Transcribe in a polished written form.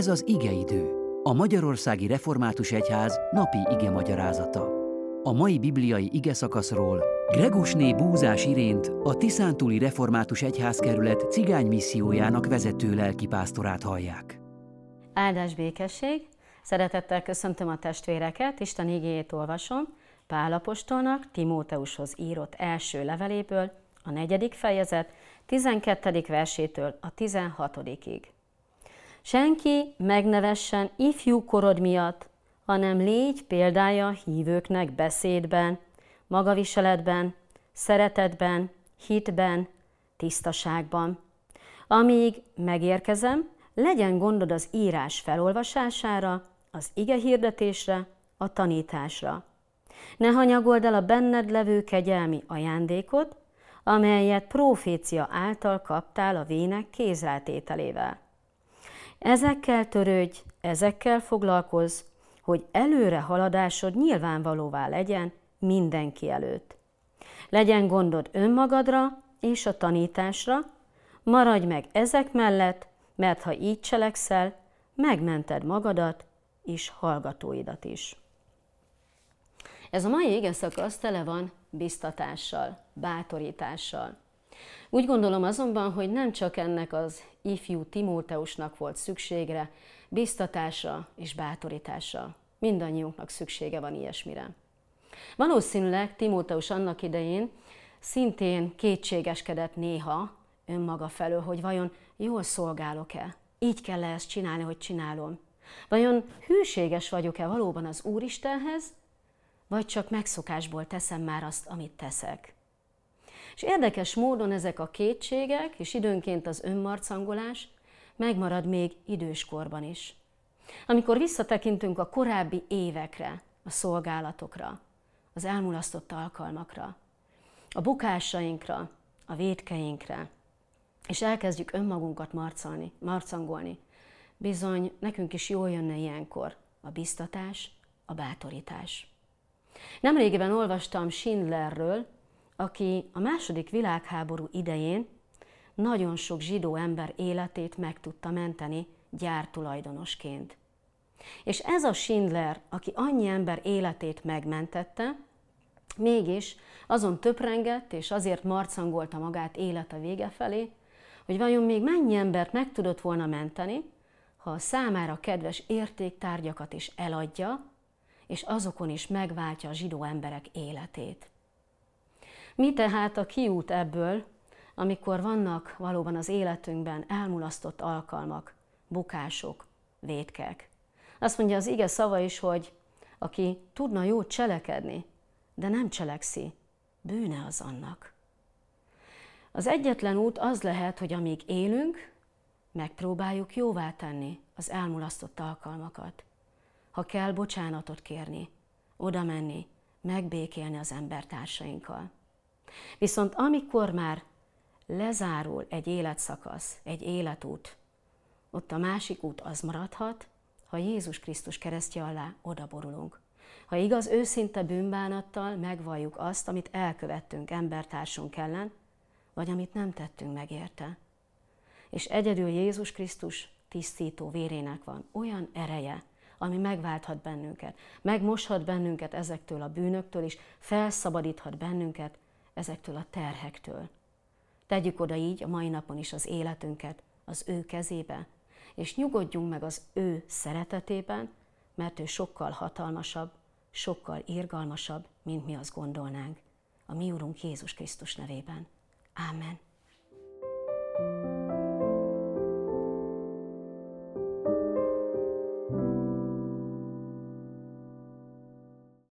Ez az igeidő, a Magyarországi Református Egyház napi ige magyarázata. A mai bibliai ige szakaszról Gregussné Buzás Irént, a Tiszántúli Református Egyházkerület cigány missziójának vezető lelkipásztorát hallják. Áldás békesség! Szeretettel köszöntöm a testvéreket, Isten igéjét olvasom Pál apostolnak Timóteushoz írott első leveléből, a 4. fejezet 12. versétől a 16-ig. Senki megnevessen ifjú korod miatt, hanem légy példája a hívőknek beszédben, magaviseletben, szeretetben, hitben, tisztaságban. Amíg megérkezem, legyen gondod az írás felolvasására, az ige hirdetésre, a tanításra. Ne hanyagold el a benned levő kegyelmi ajándékot, amelyet prófécia által kaptál a vének kézrátételével. Ezekkel törődj, ezekkel foglalkozz, hogy előre haladásod nyilvánvalóvá legyen mindenki előtt. Legyen gondod önmagadra és a tanításra, maradj meg ezek mellett, mert ha így cselekszel, megmented magadat és hallgatóidat is. Ez a mai igeszakasz tele van biztatással, bátorítással. Úgy gondolom azonban, hogy nem csak ennek az ifjú Timóteusnak volt szükségre, biztatásra és bátorításra. Mindannyiunknak szüksége van ilyesmire. Valószínűleg Timóteus annak idején szintén kétségeskedett néha önmaga felől, hogy vajon jól szolgálok-e? Így kell ezt csinálni, hogy csinálom? Vajon hűséges vagyok-e valóban az Úristenhez, vagy csak megszokásból teszem már azt, amit teszek? És érdekes módon ezek a kétségek, és időnként az önmarcangolás megmarad még időskorban is. Amikor visszatekintünk a korábbi évekre, a szolgálatokra, az elmulasztott alkalmakra, a bukásainkra, a vétkeinkre, és elkezdjük önmagunkat marcangolni, bizony nekünk is jól jönne ilyenkor a biztatás, a bátorítás. Nemrégiben olvastam Schindlerről, aki a II. Világháború idején nagyon sok zsidó ember életét meg tudta menteni gyártulajdonosként. És ez a Schindler, aki annyi ember életét megmentette, mégis azon töprengett és azért marcangolta magát élete vége felé, hogy vajon még mennyi embert meg tudott volna menteni, ha a számára kedves értéktárgyakat is eladja, és azokon is megváltja a zsidó emberek életét. Mi tehát a kiút ebből, amikor vannak valóban az életünkben elmulasztott alkalmak, bukások, vétkek? Azt mondja az ige szava is, hogy aki tudna jót cselekedni, de nem cselekszi, bűne az annak. Az egyetlen út az lehet, hogy amíg élünk, megpróbáljuk jóvá tenni az elmulasztott alkalmakat. Ha kell, bocsánatot kérni, oda menni, megbékélni az embertársainkkal. Viszont amikor már lezárul egy életszakasz, egy életút, ott a másik út az maradhat, ha Jézus Krisztus keresztje alá odaborulunk. Ha igaz, őszinte bűnbánattal megvalljuk azt, amit elkövettünk embertársunk ellen, vagy amit nem tettünk meg érte. És egyedül Jézus Krisztus tisztító vérének van olyan ereje, ami megválthat bennünket, megmoshat bennünket ezektől a bűnöktől, és felszabadíthat bennünket ezektől a terhektől. Tegyük oda így a mai napon is az életünket az ő kezébe, és nyugodjunk meg az ő szeretetében, mert ő sokkal hatalmasabb, sokkal irgalmasabb, mint mi azt gondolnánk. A mi Urunk Jézus Krisztus nevében. Ámen.